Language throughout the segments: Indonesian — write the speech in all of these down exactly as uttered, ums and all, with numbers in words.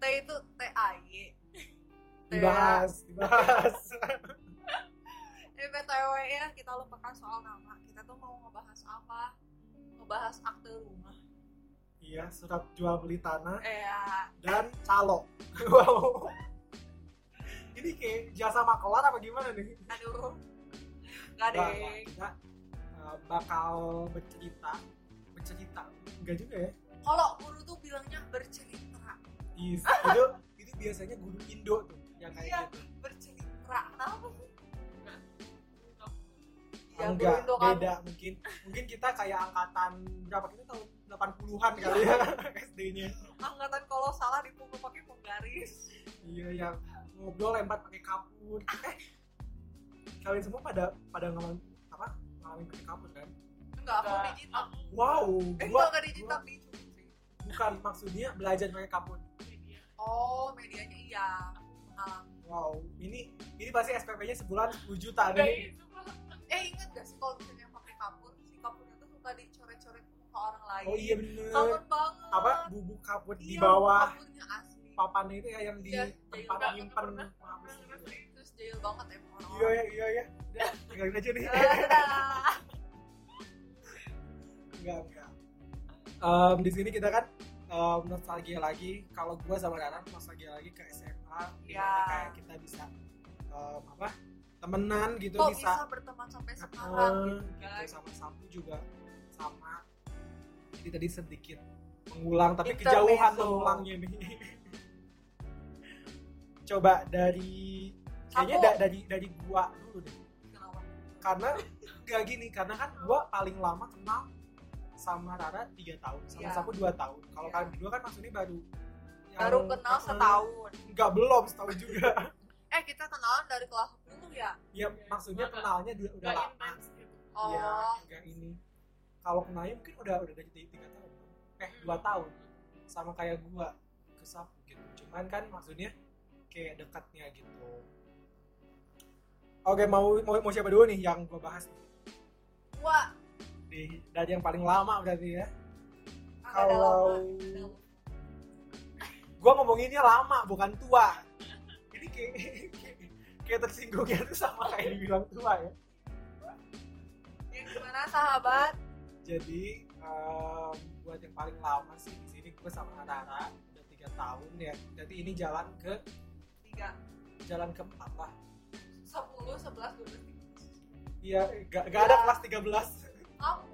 T itu T A Y. Dibahas, dibahas. Ini B T W ya, kita lupakan soal nama. Kita tuh mau ngebahas apa? Ngebahas akte rumah. Iya, surat jual beli tanah. Iya. Dan calo. Wow. Ini kayak jasa makelar apa gimana nih? Aduh. Enggak deh. Enggak. Bakal bercerita. Bercerita. Enggak juga ya. Kalau guru tuh bilangnya bercerita. Yes. Itu itu biasanya guru Indo tuh yang kayak iya, gitu. Bercerita. Kenapa sih? Ya, enggak, beda mungkin. Mungkin kita kayak angkatan berapa kita tahun delapan puluhan kali ya S D-nya. Angkatan kalau salah dipukul pakai penggaris. Iya, yang ngobrol lempar pakai kapur. Kalian semua pada pada ngalamin apa? Ngalamin pakai kapur kan? Enggak, aku dijitak. Wow, eh, gua enggak dijitak di itu. Bukan, maksudnya belajar pakai kapur. Media. Oh, medianya iya. Um, wow, ini ini pasti S P P-nya sebulan sepuluh juta nih. Eh inget gak sih kalau misalnya pakai kapur, si kapurnya tuh suka dicoret-coret ke muka orang lain. Oh iya bener. Kapur banget. Apa bubuk kapur iya, di bawah. Kapurnya asli. Papannya itu ya yang di ya, tempat nyimpen. Terus jahil banget emang orang. Iya ya iya ya. Udah tinggalin aja nih. Enggak enggak. Um, di sini kita kan um, nostalgia lagi. Kalau gua sama Danan nostalgia lagi ke S M A. Iya. Kayak kita bisa um, apa? temenan gitu. Kok bisa, bisa berteman sampai sekarang uh, gitu guys gitu, sama Sapu juga sama. Jadi tadi sedikit mengulang tapi Intermezzo. Kejauhan mengulangnya nih. Coba dari kayaknya da, dari dari gua dulu deh. Kenapa? Karena nggak gini karena kan gua paling lama kenal sama Rara tiga tahun sama yeah. Sapu dua tahun. Kalau yeah. kalian berdua kan maksudnya baru baru kenal uh, setahun. Nggak belum setahun juga. Eh kita kenalan dari kelas dulu ya? Iya maksudnya kenalnya udah udah lama. Oh. Iya enggak ini. Kalau kenalnya mungkin udah udah dari tiga tahun. Eh dua tahun. Sama kayak gua ke Sapu gitu. Cuman kan maksudnya kayak dekatnya gitu. Oke mau mau, mau siapa dulu nih yang gua bahas? Gua. Nih dari yang paling lama berarti ya. Kalau gua ngomonginnya lama bukan tua. Kayak, kayak tersinggungnya itu sama kayak dibilang tua ya. Ya gimana sahabat? Jadi um, buat yang paling lama sih di sini gue sama Rara udah tiga tahun ya. Jadi ini jalan ke tiga, jalan ke empat lah. sepuluh, sebelas, dua belas. Iya, gak, gak ada kelas tiga belas. Oh.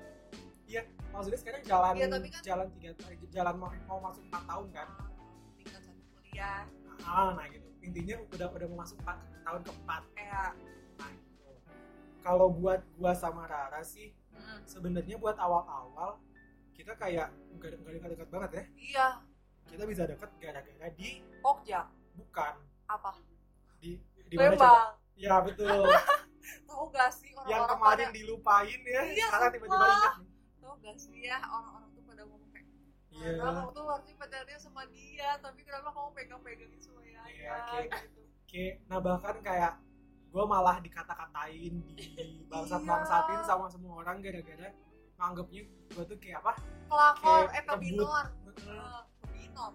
Iya, maksudnya sekarang jalan ya, kan, jalan tiga jalan mau, mau masuk empat tahun kan? Tingkat satu kuliah. Nah, nah gitu. Intinya udah udah mau masuk tahun keempat. Nah, gitu. Kalau buat gua sama Rara sih, hmm. sebenarnya buat awal-awal kita kayak nggak dekat-dekat banget ya? Iya. Kita bisa dekat gara-gara di Pokja. Bukan. Apa? Di di Lembang. Ya betul. Tahu gak sih orang-orang yang kemarin pada... dilupain ya? Iya, sekarang tiba-tiba ingat. Tahu gak sih ya orang-orang tuh pada ngomong kayak. Iya. Kamu tuh harusnya pacarnya sama dia, tapi kenapa kamu pegang-pegangin semua? Ya, kayak, gitu. Kayak, nah bahkan kayak gue malah dikata-katain di bangsat-bangsatin iya. sama semua orang gara-gara nganggepnya gue tuh kayak apa? Pelakor, eh pebinor uh, pebinor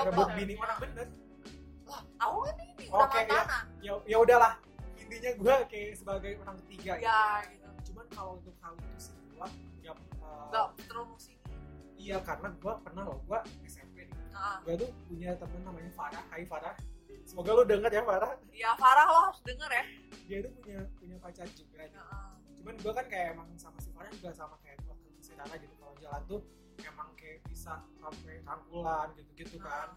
rebut bini orang bener lah, aku kan ini udah okay, makanan ya, ya udahlah intinya gue kayak sebagai orang ketiga ya, gitu. Cuman kalau untuk hal itu sih gue gak uh, terlalu sini iya karena gue pernah loh gue S M P nih nah. Gue tuh punya temen namanya Farah. Hai Farah, semoga lo denger ya Farah. Iya Farah lo harus denger ya. Dia tuh punya punya pacar juga nah. Cuman gue kan kayak emang sama si Farah juga sama kayak waktu si Rara gitu. Kalau jalan tuh emang kayak bisa sampai rangkulan gitu-gitu kan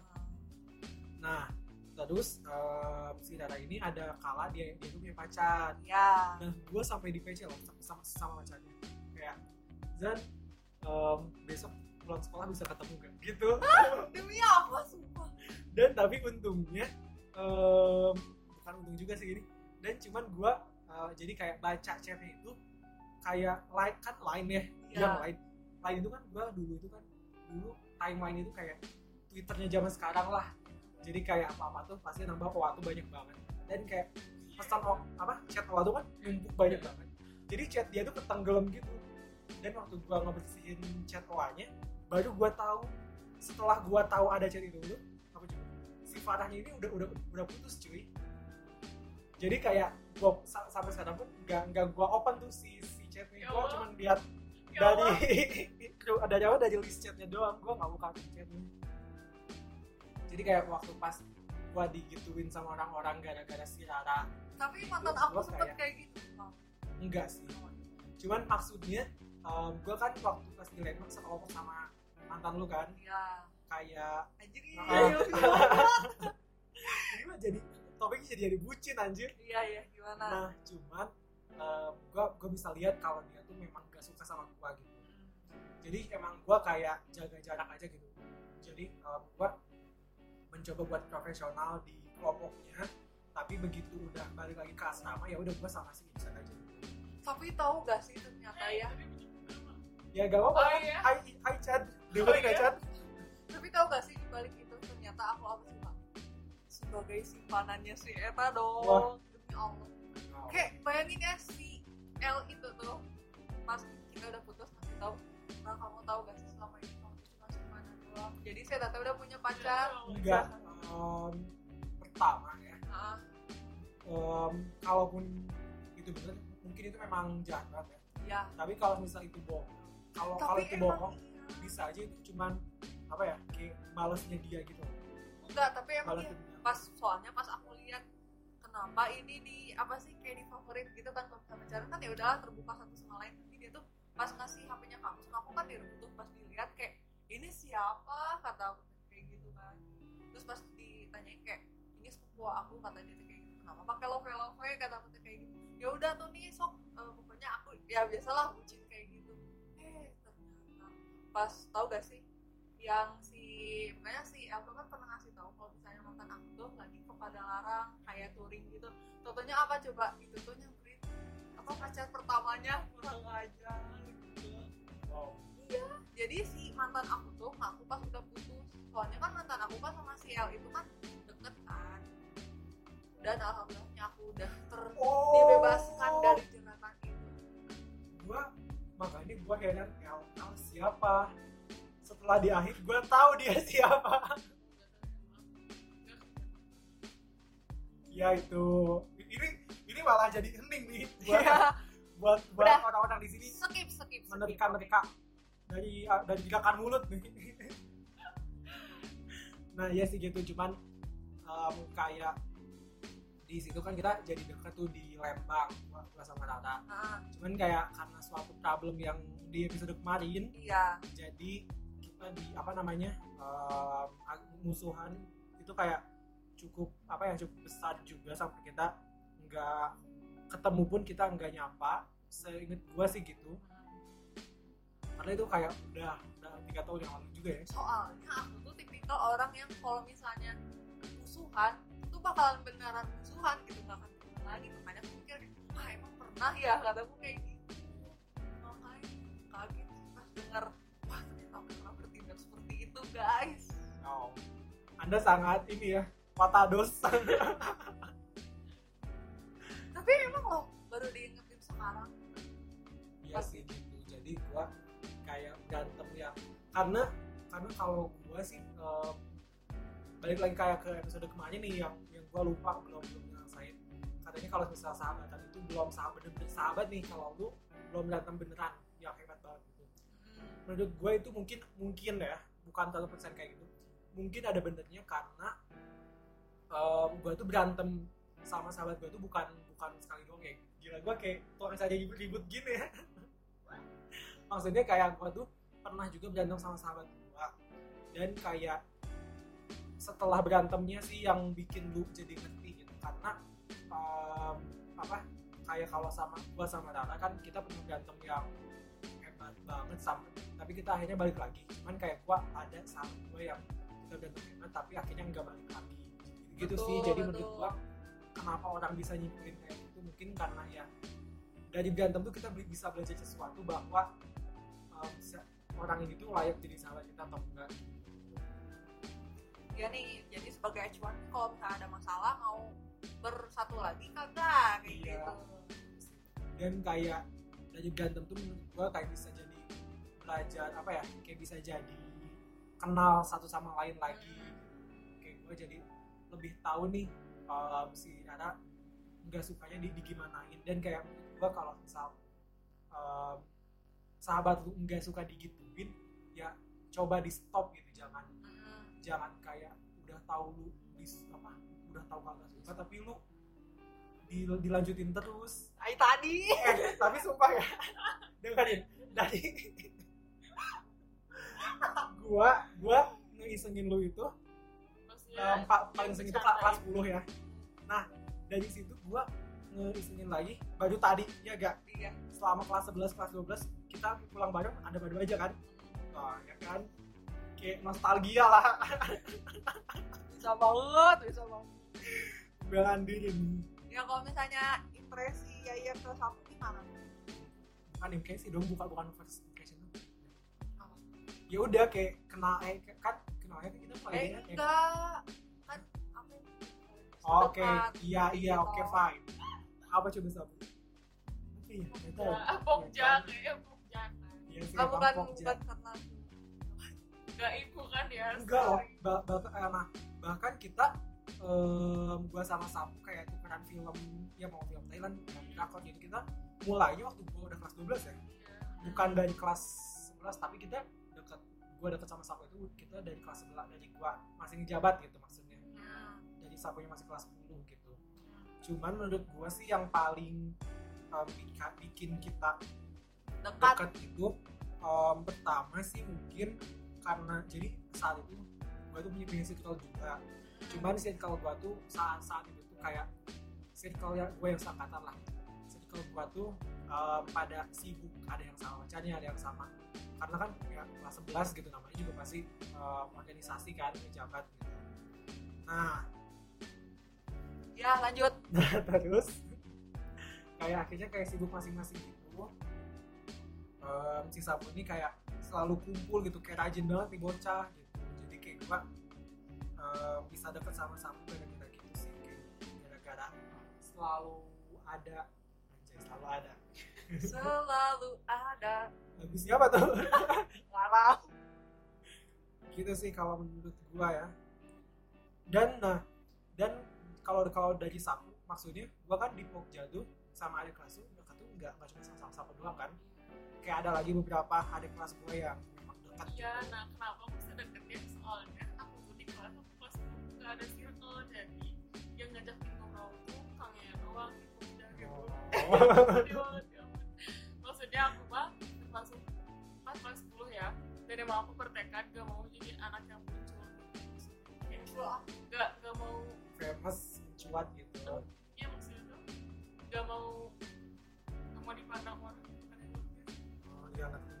nah. Nah terus um, si Rara ini ada kala dia, dia tuh punya pacar ya. Nah gue sampai di P C loh sama, sama pacarnya kayak Zan um, besok pulang sekolah bisa ketemu kan gitu. Hah? Demi apa sumpah. Dan tapi untungnya um, bukan untung juga sih ini. Dan cuman gua uh, jadi kayak baca chatnya itu kayak like kan line ya yeah. yang line line itu kan gua dulu itu kan dulu timeline itu kayak Twitternya zaman sekarang lah. Jadi kayak apa-apa tuh pasti nambah waktu banyak banget dan kayak pesan apa chat waktu kan numpuk banyak banget. Jadi chat dia tuh ketenggelam gitu. Dan waktu gua ngebersihin chat O A-nya baru gue tahu setelah gua tahu ada chat itu, apa cuy? Si Farahnya ini udah udah udah putus cuy. Jadi kayak gua sa- sampai sekarang pun nggak nggak gua open tuh si si chatnya. Gua cuma lihat dari ada jawab dari list chatnya doang. Gua nggak buka chatnya. Jadi kayak waktu pas gua digituin sama orang-orang gara-gara si Rara. Tapi mantan aku sempet kayak gitu. Enggak sih. Cuman maksudnya um, gua kan waktu pas di Landmark sekelompok sama mantan lu kan. Iya. Kayak anjir iya. Ini mah jadi topiknya jadi jadi bucin anjir. Iya iya gimana? Nah, cuman um, gua gua bisa lihat kalau dia tuh memang gak suka sama gua gitu. Jadi emang gua kayak jaga jarak aja gitu. Jadi um, gua mencoba buat profesional di kelompoknya, tapi begitu udah balik lagi ke asrama ya udah gua sama si Insan aja. Tapi tahu gak sih ternyata ya? Ya gak apa-apa. Oh, iya. Hai hai Chan, dibalik oh, iya. Chan. Tapi tahu gak sih dibalik itu ternyata aku apa sih Pak? Sebagai simpanannya si Eta dong. Wah. Demi Allah. Oh. Kayak bayangin ya si L itu tuh, pas kita udah putus masih tahu. Nah kamu tahu gak sih selama ini? Jadi saya tante udah punya pacar? Enggak, um, pertama ya. Uh. Um, kalaupun itu benar, mungkin itu memang jahat banget ya. Ya. Tapi kalau misal itu bohong, kalau kalau itu bohong, iya. Bisa aja itu cuman apa ya, kayak balasnya dia gitu. Enggak, tapi emang ya, pas soalnya pas aku lihat kenapa ini di apa sih kayak di favorit gitu kan kalau pacaran kan ya udahlah terbuka satu sama lain. Tapi dia tuh pas ngasih H P-nya kamu, sama aku kan direbut pas dilihat kayak ini siapa kata aku kayak gitu kan, terus pas ditanyain kayak ini sepupu aku kata dia kayak gitu, kenapa pakai love love kata aku kayak gitu, ya udah tuh nih sok uh, pokoknya aku ya biasalah bucin kayak gitu. Eh ternyata pas tau gak sih yang si makanya si aku kan pernah ngasih tahu kalau misalnya mantan aku tuh lagi kepada larang kayak touring gitu, contohnya apa coba itu tuh nyamperin apa pacar pertamanya kurang ajar gitu. Wow. Iya, jadi si mantan aku tuh ngaku pas udah putus. Soalnya kan mantan aku pas sama si L itu kan deket kan. Dan alhamdulillahnya aku udah ter oh. dibebaskan dari jeratan itu. Gua makanya gua heran L, L siapa? Setelah di akhir gua tahu dia siapa. Ya itu. Ini ini malah jadi hening nih buat yeah. buat, buat orang-orang di sini. Skip skip skip. Menerka-nerka. dari dari gerakan mulut nih. Nah ya sih gitu, cuman um, kayak di situ kan kita jadi dekat tuh di Lembang gua sama Rata. Ah. Cuman kayak karena suatu problem yang di episode kemarin, iya. Jadi kita di apa namanya um, musuhan itu kayak cukup apa ya cukup besar juga sampai kita nggak ketemu pun kita nggak nyapa. Seinget gua sih gitu. Karena itu kayak udah udah tiga tahun yang lalu juga ya. Soalnya aku tuh tipikal orang yang kalau misalnya musuhan itu bakalan beneran musuhan gitu, nggak akan musuhan lagi. Makanya aku mikir, ah emang pernah ya kataku kayak gitu. Makanya kaget pas denger, wah ternyata aku pernah bertindak seperti itu guys. Oh, Anda sangat ini ya, patah dosa. Tapi emang loh baru diingetin sekarang. Iya sih gitu. Jadi gua kayak gantem ya karena karena kalau gue sih um, balik lagi kayak ke episode kemarin nih yang yang gue lupa belum belum nyelesain katanya kalau misal sahabatan itu belum sahabat bener sahabat nih kalau lu belum datang beneran ya hebat banget gitu. Menurut gue itu mungkin mungkin ya bukan seratus persen kayak gitu, mungkin ada benernya karena um, gue tuh berantem sama sahabat gue tuh bukan bukan sekali doang kayak gila gue kayak tuang saja ribut-ribut gini ya. Maksudnya kayak gue tuh pernah juga berantem sama sahabat gue. Dan kayak setelah berantemnya sih yang bikin lu jadi ngerti gitu. Karena um, apa kayak kalau sama gue sama Rara kan kita pernah berantem yang hebat banget sama, tapi kita akhirnya balik lagi. Cuman kayak gue ada sahabat gue yang kita berantem hebat tapi akhirnya gak balik lagi gitu, betul, gitu sih, jadi betul. Menurut gue kenapa orang bisa nyimpulin kayak gitu mungkin karena ya dari berantem tuh kita bisa belajar sesuatu bahwa um, orang ini tuh layak jadi sahabat kita atau enggak. Ya nih, jadi sebagai acuan kalau misalnya ada masalah mau bersatu lagi kagak kayak iya. Gitu. Dan kayak dari berantem tuh menurut gua kayak bisa jadi belajar apa ya? Kayak bisa jadi kenal satu sama lain lagi. Kayak gue jadi lebih tahu nih um, si Rara nggak sukanya di, di gimanain, dan kayak gue kalau misal um, sahabat lu nggak suka digituin, ya coba di stop gitu, jangan uh-huh. jangan kayak udah tahu lu dis apa udah tahu kagak suka tapi lu di, dilanjutin terus. Ay tadi eh, tapi sumpah ya dengerin tadi gua gua ngeisengin lu itu maksudnya um, paling iseng itu kelas sepuluh ya. Nah dari situ gua ngeisengin lagi baju tadi ya gak iya. Selama kelas sebelas kelas dua belas kita pulang bareng ada baju aja kan. Nah ya kan kayak nostalgia lah. Bisa banget, bisa banget belan diri nih. Ya kalau misalnya impresi ya iya ke kamu gimana? Bukan impresi dong, bukan bukan first impression tuh. Oh. Ya udah kayak kenal eh kan kenalnya kita paling eh, enggak kan apa ya? Oke, okay. iya iya oke okay, fine. Apa coba sabu? Oke ya, itu. Pokjang ya, pokjang. Iya sih. Kamu kan bukan karena enggak ibu kan ya. Enggak loh, bah- bah- eh, bahkan kita Um, gue sama Sapu kayak tukeran film, ya mau film Thailand, mau drakor. Jadi kita mulainya waktu gue udah kelas dua belas ya, bukan dari kelas sebelas, tapi kita deket, gue deket sama Sapu itu kita dari kelas sebelas, dari gue masih ngejabat gitu maksudnya, dari Sapunya masih kelas sepuluh gitu. Cuman menurut gue sih yang paling um, bikin kita dekat, dekat itu um, pertama sih mungkin karena jadi saat itu gue tuh punya prinsip total juga. Cuman circle gue tuh saat saat itu tuh kayak circle yang gue yang seangkatan lah, circle gue tuh um, pada sibuk, ada yang sama macamnya, ada yang sama karena kan ya, kelas sebelas gitu namanya juga pasti um, organisasi kan, pejabat gitu. Nah ya lanjut. Terus kayak akhirnya kayak sibuk masing-masing gitu. um, si Sabu ini kayak selalu kumpul gitu, kayak rajin banget nih bocah gitu. Jadi kayak gue Uh, bisa deket sama-sama gara-gara gitu sih, gara-gara selalu ada, anjay selalu ada, selalu ada. Lagu siapa tuh? Lalau. Gitu sih kalau menurut gua ya. Dan nah, dan kalau kalau dari Sapu, maksudnya gua kan di Pogja tuh sama adik kelas tuh dekat tuh nggak nggak cuma sama Sapu doang kan? Kayak ada lagi beberapa adik kelas gua yang memang dekat. Iya, gitu. Nah kenapa bisa deketnya soalnya? Ada circle jadi yang ngajakin ngobrol tuh Kang ya doang gitu udah gitu. Maksudnya aku mah langsung pas kelas sepuluh ya, dari emang aku bertekad gak mau jadi anak yang pencuat gitu. Gak gak mau famous pencuat gitu. Iya maksudnya tuh gak mau gak mau dipandang orang gitu kan itu. Oh iya ngerti.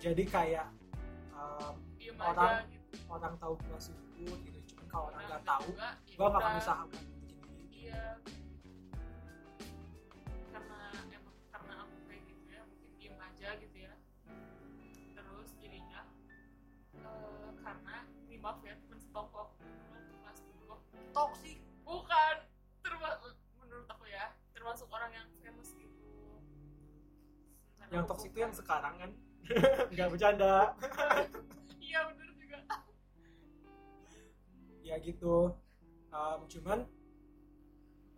Jadi kayak um, orang aja, gitu. Orang tahu gua sibuk gitu. Kalau orang nggak tahu, gue bakal usaha buat bikin gini. Iya, karena emang karena aku kayak gitu ya, mungkin diem aja gitu ya. Terus jadinya uh, karena ini maaf ya, teman sebangku kelas dulu toksik, bukan termasuk menurut aku ya, termasuk orang yang famous gitu. Misalnya yang toksik itu yang sekarang kan, nggak bercanda. Iya bener juga. Ya gitu, um, cuman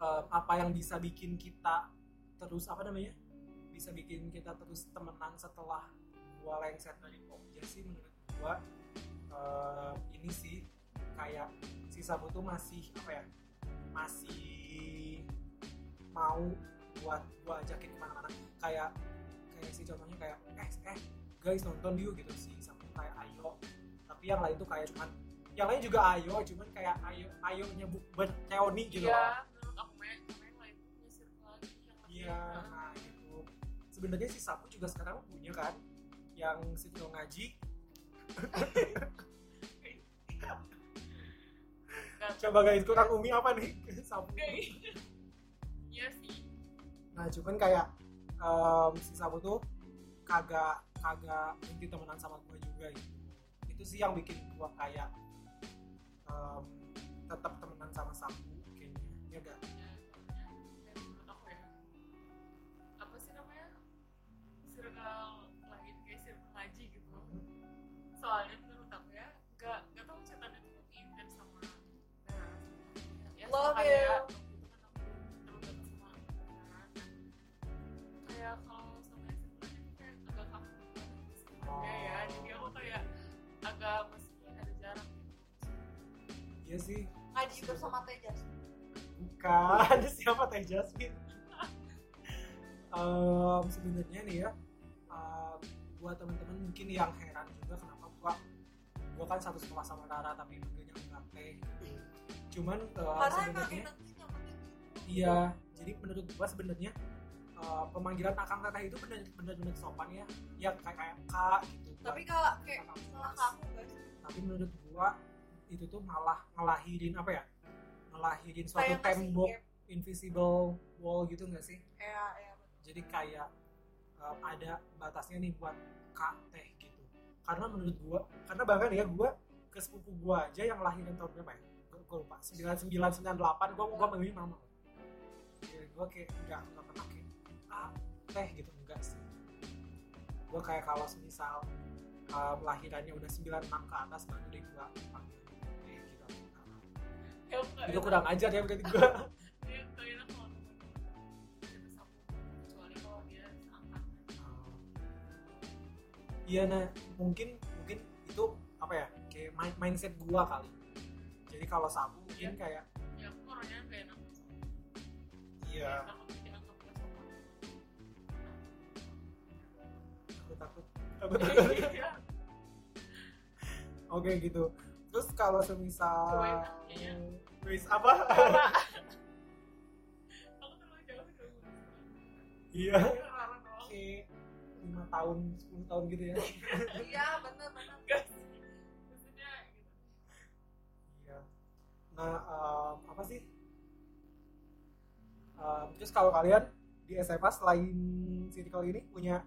um, apa yang bisa bikin kita terus apa namanya bisa bikin kita terus temenan setelah gua lengset dari Pogja sih menurut gua um, ini sih kayak si Sabu tuh masih apa ya masih mau buat gua ajakin kemana-mana, kayak kayak si contohnya kayak eh eh guys nonton yuk gitu sih Sabu kayak ayo, tapi yang lain tuh kayak cuman yang lain juga ayo, cuman kayak ayo ayo nyebut berteoni gitu. Iya, menurut aku main main lain punya circle lagi yang lain. Iya, nah gitu. Sebenarnya si Sapu juga sekarang punya kan, yang circle ngaji. Coba guys, kurang umi apa nih Sapu? Iya sih. Nah cuman kayak um, si Sapu tuh kagak kagak inti temenan sama gue juga gitu. Itu sih yang bikin gue kayak Um, tetap temenan sama Sapu kayaknya, ya gak? Ya, ya, menurut aku ya apa sih namanya circle lain kayak circle ngaji gitu. Soalnya menurut sebenarnya ya, jadi aku kayak agak miskin, ada jarak gitu. Iya sih. Ngaji bersama Teh Jasmine. Bukan, siapa Teh Jasmine? um, sebenarnya nih ya, um, buat teman-teman mungkin yang heran juga kenapa gua gua kan satu sekolah sama Rara tapi manggilnya enggak Teh. Cuman uh, sebenarnya iya, jadi menurut gua sebenarnya Uh, pemanggilan akang kakak itu benar-benar sopan ya, ya kayak kayak kak gitu. Tapi kalau kayak salah kamu guys. Tapi menurut gua itu tuh malah ngelahirin apa ya? Ngelahirin suatu kayak tembok masih, invisible wall gitu nggak sih? Iya iya. Jadi kayak um, ada batasnya nih buat kak teh gitu. Karena menurut gua, karena bahkan ya gua ke sepupu gua aja yang lahirin tahun berapa ya? Gua lupa. sembilan sembilan sembilan delapan gua gua manggilnya mama. Ya gua kayak enggak enggak pernah kayak teh gitu enggak sih. Gue kayak kalau misal uh, lahirannya udah sembilan enam ke atas baru deh gue panggil teh gitu. Itu kurang ajar ya berarti gue. Iya, kayaknya kalau kecuali kalau dia angkat. Iya nah, mungkin mungkin itu apa ya? Kayak mindset gue kali. Jadi kalau sapu mungkin kayak ya orangnya enggak enak. Iya. takut takut oke gitu. Terus kalau semisal wis apa aku terlalu jauh dong iya kayak lima tahun sepuluh tahun gitu ya iya benar benar guys maksudnya gitu iya nah um, apa sih um, terus kalau kalian di S M A selain circle ini punya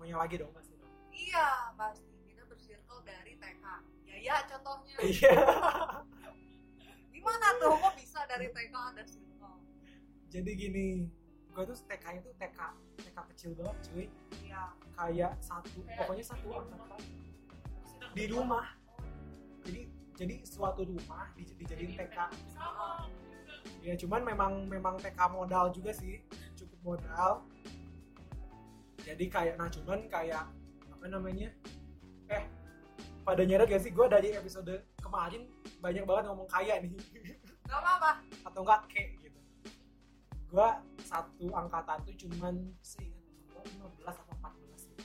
punya lagi dong pasti dong. Iya pasti kita bersirkel dari T K. Ya ya contohnya. Iya. Gimana tuh kok bisa dari T K ada circle? Jadi gini, gua tuh T K itu T K T K kecil banget cuy. Iya. Kayak satu, kayak pokoknya satu angkatan di rumah. Oh. Jadi jadi suatu rumah dijadiin jadi T K. Sama. Ya cuman memang memang T K modal juga sih, cukup modal. Jadi kayak, nah cuman kayak, apa namanya, eh, pada nyeret gak sih, gue dari episode kemarin banyak banget ngomong kaya nih. Gak apa-apa. Atau gak kek gitu. Gue satu angkatan tuh cuman, seingat gue lima belas atau empat belas gitu.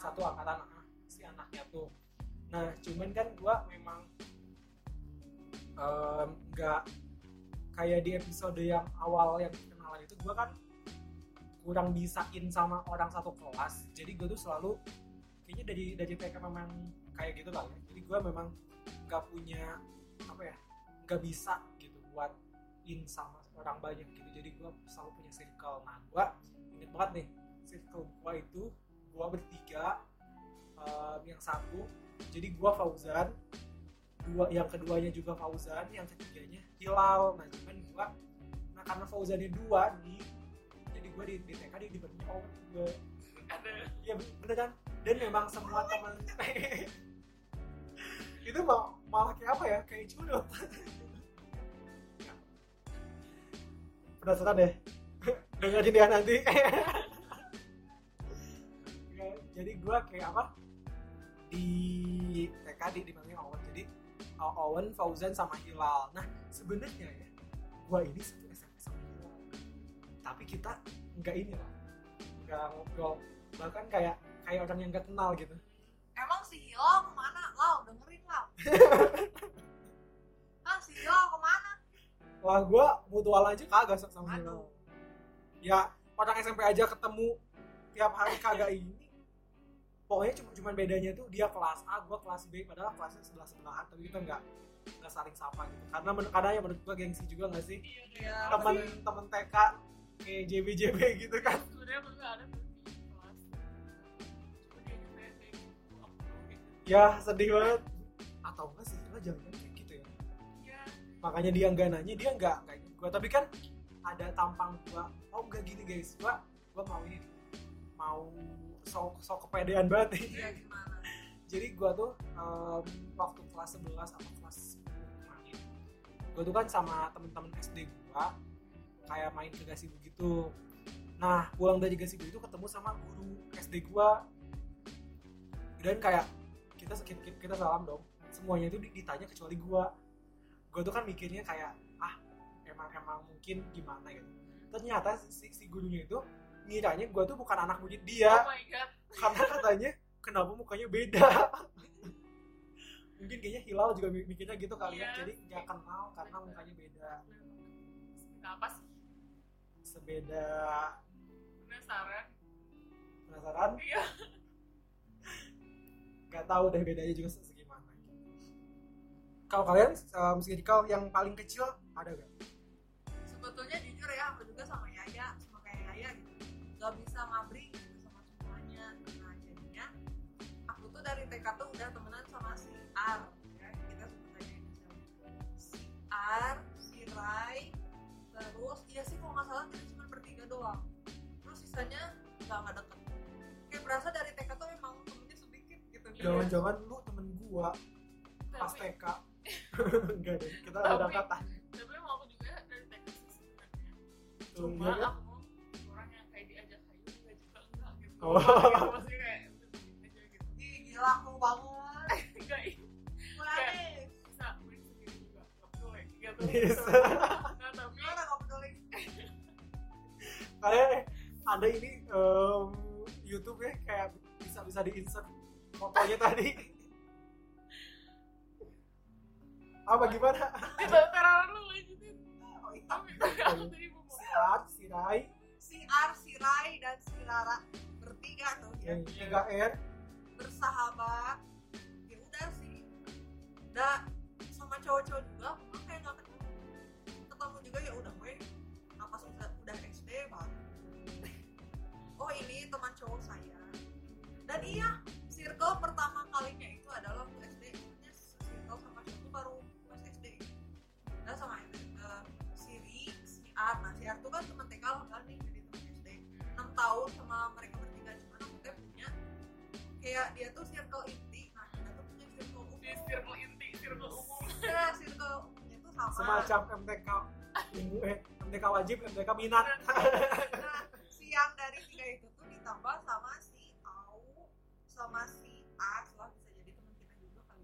Satu angkatan ah, si anaknya tuh. Nah cuman kan gue memang um, gak, kayak di episode yang awal yang kenalan itu gue kan kurang bisain sama orang satu kelas, jadi gue tuh selalu kayaknya dari dari T K memang kayak gitu lah ya. Jadi gue memang gak punya apa ya, gak bisa gitu buat in sama orang banyak gitu. Jadi gue selalu punya circle. Nah gue inget banget nih circle gue itu gue bertiga, um, yang satu jadi gue Fauzan, dua yang keduanya juga Fauzan, yang ketiganya Hilal. Nah cuman gue, nah karena Fauzannya dua nih. Gue di, di T K di dibanding oh gue ada ya bener kan dan memang semua teman itu mal, malah kayak apa ya kayak jodoh penasaran deh dengerin dia nanti ya, jadi gue kayak apa di T K di dibanding Owen jadi Owen Fauzan sama Hilal. Nah sebenarnya ya gue ini satu S M P sama Hilal tapi kita nggak ini lah, nggak ngobrol, bahkan kayak kayak orang yang nggak kenal gitu. Emang si Hilal kemana? Lau dengerin Lau. Hah si Hilal kemana? Wah gue mutual aja kagak sama Hilal. Ya orang S M P aja ketemu tiap hari kagak ini. Pokoknya cuma cuma bedanya tuh dia kelas A, gue kelas B. Padahal kelasnya sebelah sebelahan, tapi kita nggak nggak saling sapa gitu. Karena men- karena ya menurut gue gengsi juga nggak sih? Iya, temen iya. Temen T K. Kayak J B J B gitu kan. Sebenernya bener ada berarti kelas. Cuma dia nyatanya kayak gitu. Ya sedih banget. Atau enggak sih, lah jangan kayak gitu ya. Iya. Makanya dia enggak nanya, dia enggak kayak gitu. Gua tapi kan ada tampang gua. Oh enggak gini guys, gua gua mau ini. Mau sok sok kepedean banget nih. Iya gimana? Jadi gua tuh um, waktu kelas sebelas atau kelas sepuluh kemarin. Gua tuh kan sama temen-temen S D gua kayak main ke Gasibu gitu. Nah pulang dari Gasibu itu ketemu sama guru S D gua. Dan kayak kita kita, kita salam dong, semuanya itu ditanya kecuali gue. Gue tuh kan mikirnya kayak ah emang emang mungkin gimana gitu. Ternyata si, si gurunya itu ngiranya gue tuh bukan anak murid dia. Oh my god. Karena katanya kenapa mukanya beda. Mungkin kayaknya Hilal juga mikirnya gitu kali ya. Jadi nggak kenal karena mukanya beda. Kenapa sih? Sebeda. Penasaran. Penasaran? Iya. Gak tahu deh bedanya juga segimana. Kalau kalian um, musikal yang paling kecil ada gak? Sebetulnya jujur ya, aku juga sama Yaya, sama kayak Yaya gitu. Gak bisa ngabri gitu sama semuanya. Nah jadinya, aku tuh dari T K tuh udah temenan sama si R ya, kita sebetulnya si R, si Rai. Terus, iya sih kalau gak salah kita cuma bertiga doang. Terus sisanya gak, gak deket. Kayak berasa dari T K tuh memang jangan-jangan lu temen gua tapi, pas T K enggak deh, kita ada angkatan tapi emang aku juga dari T K sih sebenernya cuma ya, kan? Aku orang yang kayak diajak kayu juga juga enggak gitu oh. Gitu, maksudnya kayak aja gitu ih gila aku banget enggak ini kayak bisa win sendiri juga gak peduli gak peduli nah tapi gimana gak peduli kalian ada ini um, YouTube ya kayak bisa-bisa di-insert fotonya tadi apa gimana? Tidak terlalu lu lanjutin oh iya aku tadi mau ngomong si Rai si R, si Rai, dan si Rara bertiga tuh ya tiga R bersahabat ya udah sih udah sama cowok-cowok juga gue kayak gak ketemu ketemu juga ya udah gue apa sudah udah S D banget oh ini teman cowok saya dan iya circle pertama kalinya itu adalah waktu S D maksudnya circle sama siapa baru pas S D nah sama uh, Siri, si R nah si R itu kan teman T K lah kan nih jadi teman S D enam tahun sama mereka bertiga cuma kita punya kayak dia tuh circle inti nah kita tuh punya circle umum di circle inti, circle umum ya circle umumnya tuh sama semacam M T K eh, M T K wajib, M T K minat nah siang dari tiga itu tuh ditambah sama si sama si As lah bisa jadi teman kita juga kali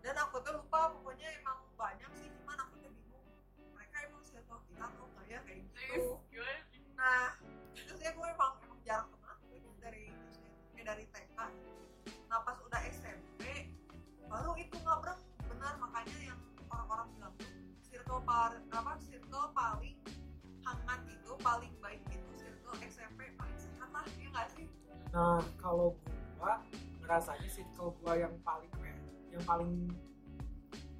dan aku tuh lupa pokoknya emang banyak sih cuman aku tuh bingung mereka emang siapa kita kok kayak kayak gitu nah terus ya gue emang emang jarang teman dari kayak dari T K nah pas udah S M P baru itu ngabreng benar makanya yang orang-orang bilang tuh circle par apa circle paling hangat itu paling baik itu circle S M P paling sehat lah ya nggak sih nah kalau ngerasanya circle gua yang paling yang paling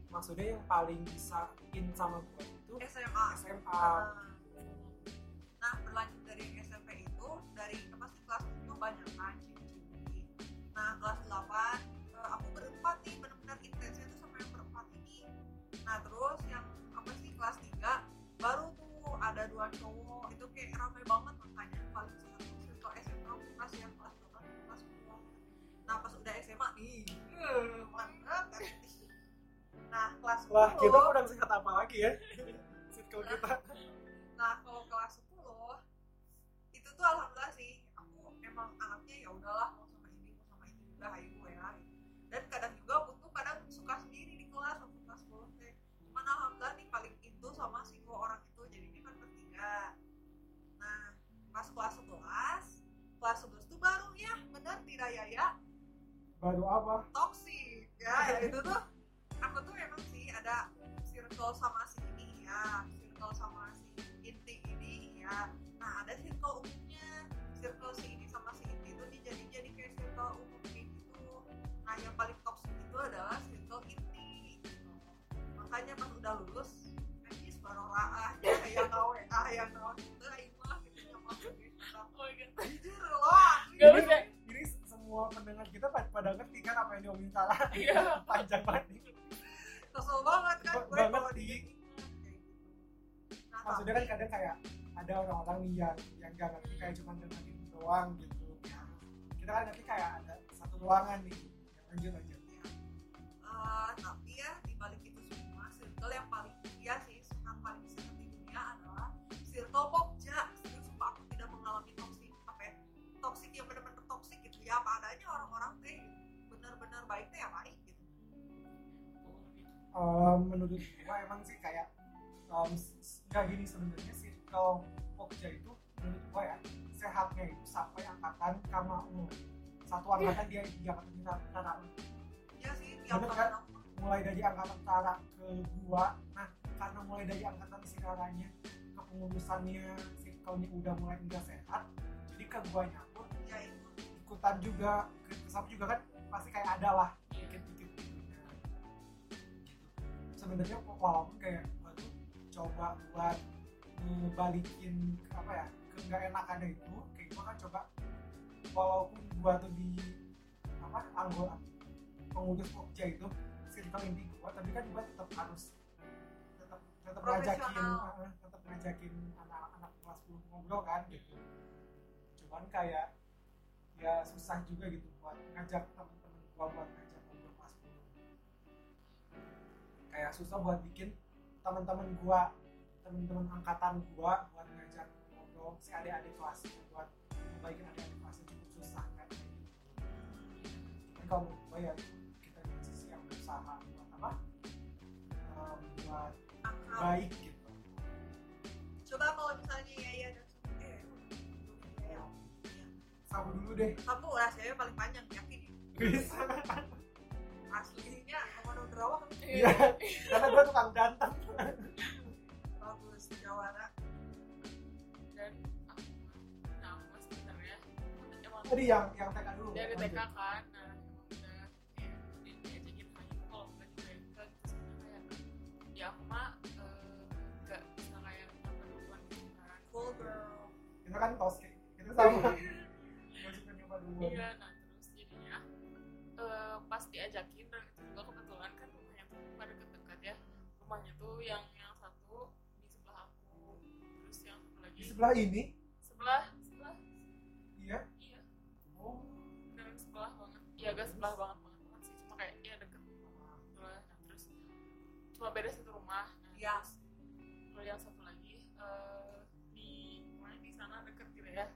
maksudnya yang paling bisa in sama gua itu S M A. S M A. Nah, nah berlanjut dari S M P itu dari pasti kelas itu banyak kan cincin. Nah kelas delapan aku berempat nih benar-benar intensnya itu sama yang berempat ini. Nah terus yang apa sih kelas tiga baru tuh ada dua cowok itu kayak ramai banget makanya paling seru circle S M A kelas yang kelas delapan kelas nah pas udah S M A nih uh, mantap kan nah kelas sepuluh wah kita kurang sehat apa lagi ya circle nah, kita nah kalau kelas sepuluh itu tuh alhamdulillah sih aku emang anaknya ya udahlah mau sama ini mau sama ini udah ayo ya dan kadang juga aku tuh kadang suka sendiri di kelas waktu kelas sepuluh deh cuman alhamdulillah nih paling itu sama si dua orang itu jadinya kan bertiga nah pas kelas sebelas kelas sebelas tuh baru ya benar tidak ya ya baru apa? Toksik ya, itu tuh aku tuh emang sih ada circle sama si ini ya circle sama si inti ini ya nah ada circle umumnya circle si ini sama si inti itu dijadi-jadi kayak circle umum gitu nah yang paling toksik itu adalah circle inti gitu. Makanya pas udah lulus kayaknya baru raah ya yang kau ah yang kau itu imah gitu nyaman gitu jujur loh gak semua pendengar kita pada ngerti kan apa yang diomongin salah iya. Panjang banget nih kesel banget kan gue banget di nah, maksudnya kan kadang kayak ada orang-orang yang yang gak ngerti kayak cuma dengerin doang gitu ya. Kita kan ngerti kayak ada satu ruangan nih lanjut lanjut ya. Uh, tapi ya dibalik itu semua circle yang paling iya sih yang paling sehat di dunia adalah circle popja sumpah aku tidak mengalami toksik apa ya toksik yang benar-benar toksik gitu ya apa adanya orang-orang teh yang baik tuh ya baik gitu. Um, menurut gua emang sih kayak um, gak gini sebenarnya sih kalau Pokja itu menurut gua ya sehatnya itu sampai angkatan sama umur satu angkatan dia dia angkatan tentara. Iya sih, dia angkatan mulai dari angkatan tentara ke gua. Nah, karena mulai dari angkatan sekarangnya ke pengurusannya circle-nya udah mulai enggak sehat, jadi ke guanya pun ya ikutan juga, sama juga kan pasti kayak ada lah dikit-dikit. Sebenarnya walaupun kayak gua tuh coba buat balikin apa ya ke nggak enakannya itu, kayak gua kan coba walaupun gua tuh di apa anggota pengurus Pokja itu circle inti gua, tapi kan gua tetap harus tetap tetap ngajakin tetap ngajakin anak-anak kelas sepuluh ngobrol kan gitu. Cuman kayak ya susah juga gitu buat ngajak teman-teman gua buat ngajak ngobrol kelas sepuluh, kayak susah buat bikin teman-teman gua teman-teman angkatan gua buat ngajak ngobrol si adik-adik kelas buat membaikin adik-adik kelasnya cukup susah kan. Dan kalau gua ya kita dari sisi yang berusaha buat apa um, buat Akal. Baik gitu. Coba kalau misalnya ya ya dan eh, ya. Sabu dulu deh. Sabu rasanya paling panjang yakin. Bisa. Aslinya ngomong Drawak. Iya. Karena gua tukang ganteng. Jawara dan aku nama sebenarnya tadi yang yang T K dulu dari T K kan, nah emang udah ya diajakin aja kalau nggak dibayangkan terus kayak ya aku mah nggak bisa kayak apa duluan kan cool girl kita kan tos kita sama iya. Nah terus jadinya uh, pas diajakin, nah itu juga kebetulan kan rumahnya tuh pada dekat-dekat ya, rumahnya tuh yang yang satu di sebelah ini? Sebelah, sebelah. Iya? Iya. Oh. Beneran sebelah banget. Iya agak sebelah banget banget banget sih. Cuma kayak iya deket. Nah, terus cuma beda satu rumah. Nah, ya. Terus kalau yang satu lagi uh, di mana di sana deket gitu ya.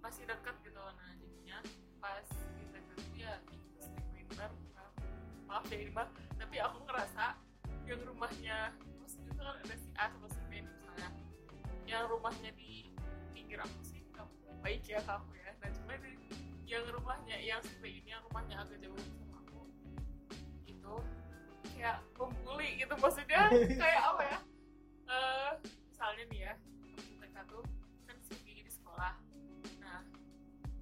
Masih deket gitu. Nah jadinya pas di dekat dia itu winter. Maaf ya ini mbak. Tapi aku ngerasa yang rumahnya maksudnya kan ada si A sama si B misalnya. Yang rumahnya di pinggir aku sih gak baik ya ke aku ya. Nah cuma yang rumahnya yang sampai ini yang rumahnya agak jauh sama aku itu kayak membuli gitu, maksudnya kayak apa ya uh, misalnya nih ya mereka tuh kan si gigi di sekolah, nah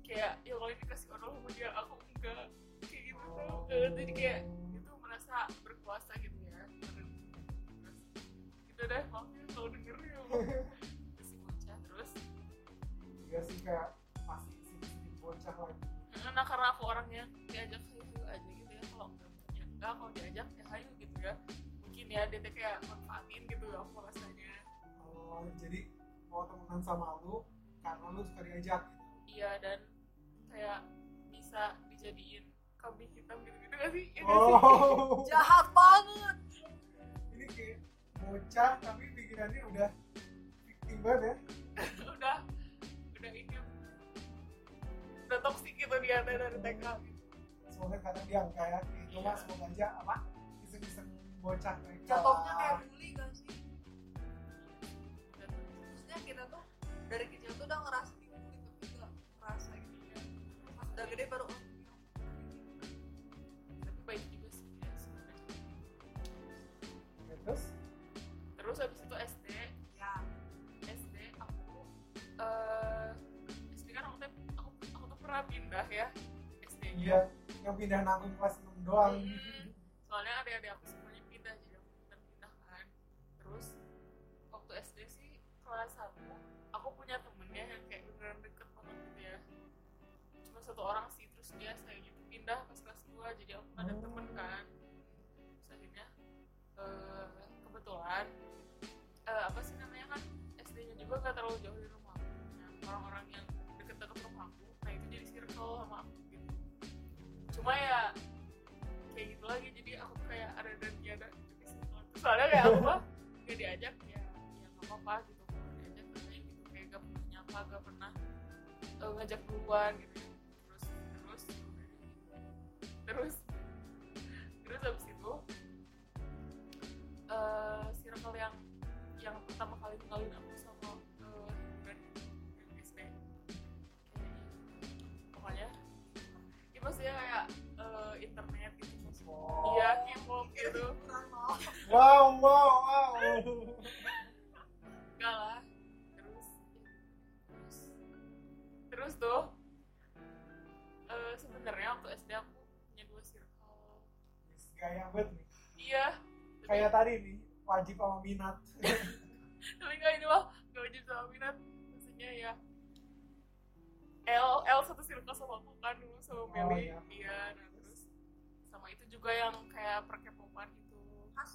kayak ya kalau dikasih orang sama dia aku enggak kayak gitu tuh, jadi kayak itu merasa berkuasa gitu ya. Udah deh, maafin kalau dengerin ya si bocah terus iya sih kayak masih si bocah lagi. Nah karena aku orangnya diajak hayu aja gitu ya, kalau enggak punya enggak kalau diajak ya hayu gitu ya, mungkin ya dia kayak manfaatin gitu aku rasanya. Oh jadi mau temenan sama lu karena lu suka diajak gitu. Iya dan kayak bisa dijadiin kambing hitam gitu-gitu gak sih? Ya, oh sih? Jahat banget ini kayak bocah tapi pikirannya udah victim banget ya. udah udah ini udah toksik gitu dia dari T K gitu. Semoga kadang dia enggak ya itu iya. Mas semoga aja apa iseng-iseng bocah kayak jatuhnya kayak bully gak sih? Maksudnya kita tuh dari kecil tuh udah ngerasa dibully tapi gak ngerasa gitu ya, pas udah gede baru tapi baik juga sih ya sebenernya. Terus terus habis itu S D ya S D aku uh, S D kan aku, aku aku tuh pernah pindah ya S D-nya ya, yang pindah nanggung kelas enam doang. Hmm, soalnya adik-adik aku semuanya pindah jadi aku pindah-pindah kan. Terus waktu S D sih kelas satu aku punya temennya yang kayak beneran deket banget gitu ya, cuma satu orang sih, terus dia sayangnya pindah pas kelas dua jadi aku ada temen kan. Terus akhirnya uh, kebetulan Uh, apa sih namanya kan S D-nya juga gak terlalu jauh dari rumah aku. Nah, orang-orang yang deket-deket rumah aku, nah itu jadi circle sama aku gitu. Cuma ya kayak gitu lagi, jadi aku kayak ada dan tiada gitu di circle. Soalnya kayak aku mah gak diajak ya, ya gak apa-apa gitu. Kalau diajak kayak gitu, kayak gak pernah nyapa, gak pernah uh, ngajak duluan gitu. Terus, terus, terus, terus pertama kali kenalin aku sama uh, brand S B N. Pokoknya ya maksudnya kayak uh, internet gitu mas. Wow. Iya, K-pop gitu. Wow, wow, wow. Enggak lah. Terus terus terus tuh uh, sebenarnya waktu S D aku punya dua circle. Kayak banget nih. Iya. Kayak tadi nih, wajib sama minat. Tapi enggak, ini mah enggak wajib sama minat. Maksudnya ya L, L satu circle sama aku kan dulu sama Meli. Oh, iya, iya. Nah terus sama itu juga yang kayak perkepopan gitu.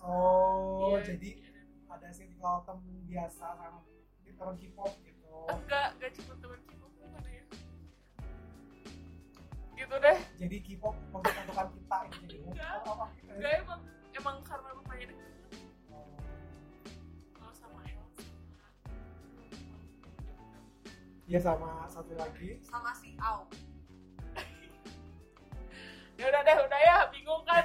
Oh, iya, jadi iya, ada circle temen biasa sama temen K-pop gitu. Enggak, enggak cuma temen K-pop, bukan ya. Gitu deh. Jadi K-pop mempersatukan kita ini jadi. Enggak, enggak emang emang karena rumahnya deket. Kalau sama Elsa ya sama satu lagi sama si Au. Ya udah deh, udah ya, bingung kan.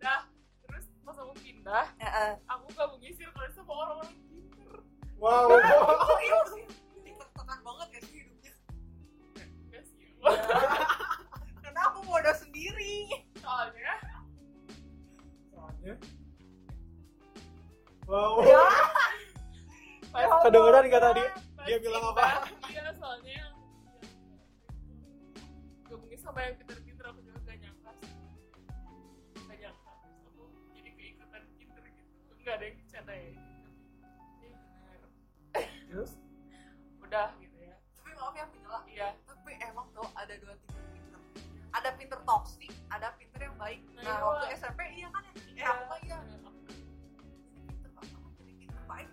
Udah, terus pas aku pindah uh-uh. aku gabungin circle sama orang-orang pinter. Wow. Ini tertekan banget ya sih hidupnya. Enggak sih ya. Karena aku bodoh sendiri soalnya. Ya. Wow. Ya. Kedengeran nggak tadi? Dia bilang apa? Iya, soalnya yang gabungin sama yang pinter-pinter aku juga gak nyangka. Gak nyangka. Aku jadi keikutan pinter gitu. Enggak ada yang bercanda ya. Iya benar. Terus? Udah gitu ya. Tapi maaf ya aku nyela. Iya. Tapi emang tuh ada dua tipe pinter. Ada pinter toksik, ada pinter yang baik. Nah, nah waktu S M P iya kan ya. Ya, apa ya? Jadi pinter baik.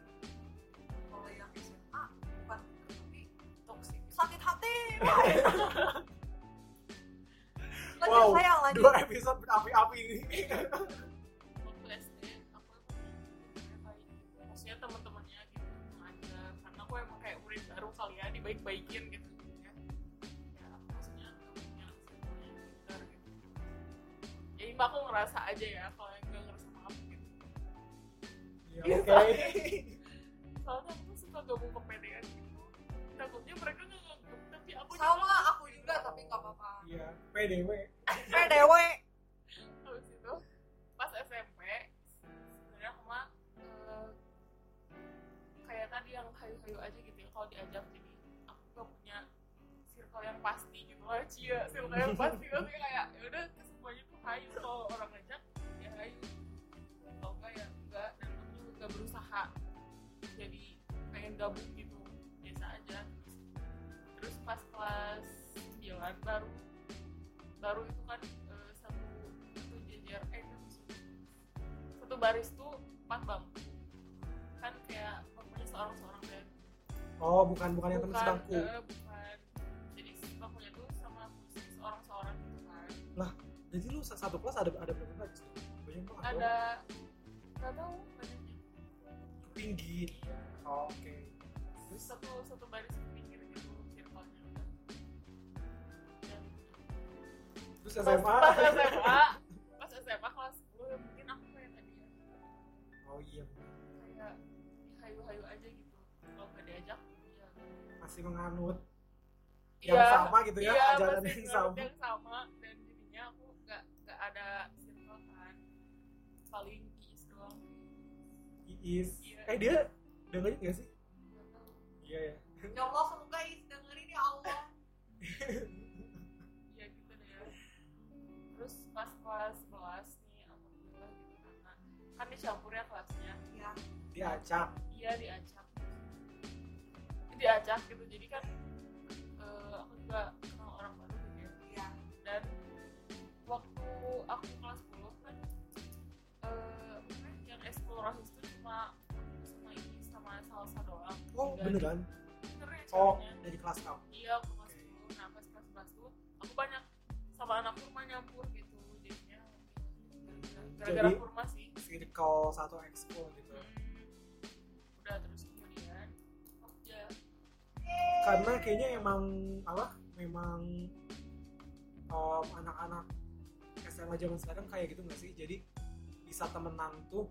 Kalau yang S M A bukan pinter tapi toksik. Sakit hati. Wow, sayang, dua episode berapi-api ini. Waktu S D aku emang baik. Maksudnya teman-temannya gitu aja. Karena aku emang kayak murid baru kali ya, dibaik-baikin gitu. Ya, ya maksudnya aku punya semuanya pinter gitu. Jadi mbak aku ngerasa aja ya kalau ya, oke. Okay. Soalnya aku suka gabung kepedean gitu. Takutnya mereka nggak gabung, tapi aku sama juga. Aku juga, tapi nggak apa-apa. Iya, P D W. P D W. Terus itu pas S M P, sebenarnya aku mah uh, kayak tadi yang hayu-hayu aja gitu. Ya. Kalau diajak jadi aku nggak punya circle yang pasti gitu lah. Cia, circle yang pasti itu kayak ya udah semuanya tuh hayu. Kalau orang ngajak ya hayu. Kalau nggak ya nggak. Gak berusaha jadi pengen gabung gitu biasa aja. Terus pas kelas sembilan baru baru itu kan uh, satu satu jejer eh satu baris tuh empat bangku kan kayak bangkunya seorang seorang dan oh bukan bukan yang teman sebangku uh, bukan jadi bangkunya tuh sama seorang seorang gitu kan. Lah jadi lu satu kelas ada ada berapa baris tuh? Ada nggak tahu banyaknya tinggi. Iya. Oh, oke. Okay. Terus satu satu baris pinggir gitu circle-nya udah. Dan terus S M A. Pas S M A, pas S M A kelas sepuluh mungkin aku kayak tadi ya. Oh iya. Kayak hayu-hayu aja gitu. Kalau enggak diajak ya masih menganut yang ya, sama gitu ya, iya, ajaran yang sama. Yang sama dan jadinya aku enggak enggak ada circle kan. Paling Iis doang. Iis. Iya. Eh dia dengerin gak sih? Iya ya. Ya Allah semoga Is dengerin ya Allah. Iya gitu deh ya. Terus pas kelas sebelas nih alhamdulillah gitu kan. Kan dicampur ya kelasnya. Iya. Diacak. Iya diacak. Diacak gitu jadi kan uh, aku juga kenal orang baru gitu ya. Iya. Dan waktu aku kelas sepuluh kan uh, yang eksplorasi itu cuma sama ini sama salsa doang. Oh dan beneran? Beneran ya, oh dari kelas kau? Iya aku kelas okay. sepuluh, nah pas kelas sebelas tuh aku banyak sama anak kurma nyampur gitu jadinya gara-gara jadi, kurma sih circle satu expo gitu. Hmm. Udah terus kemudian Jogja karena kayaknya emang apa? Memang um, anak-anak S M A zaman sekarang kayak gitu gak sih? Jadi bisa temenan tuh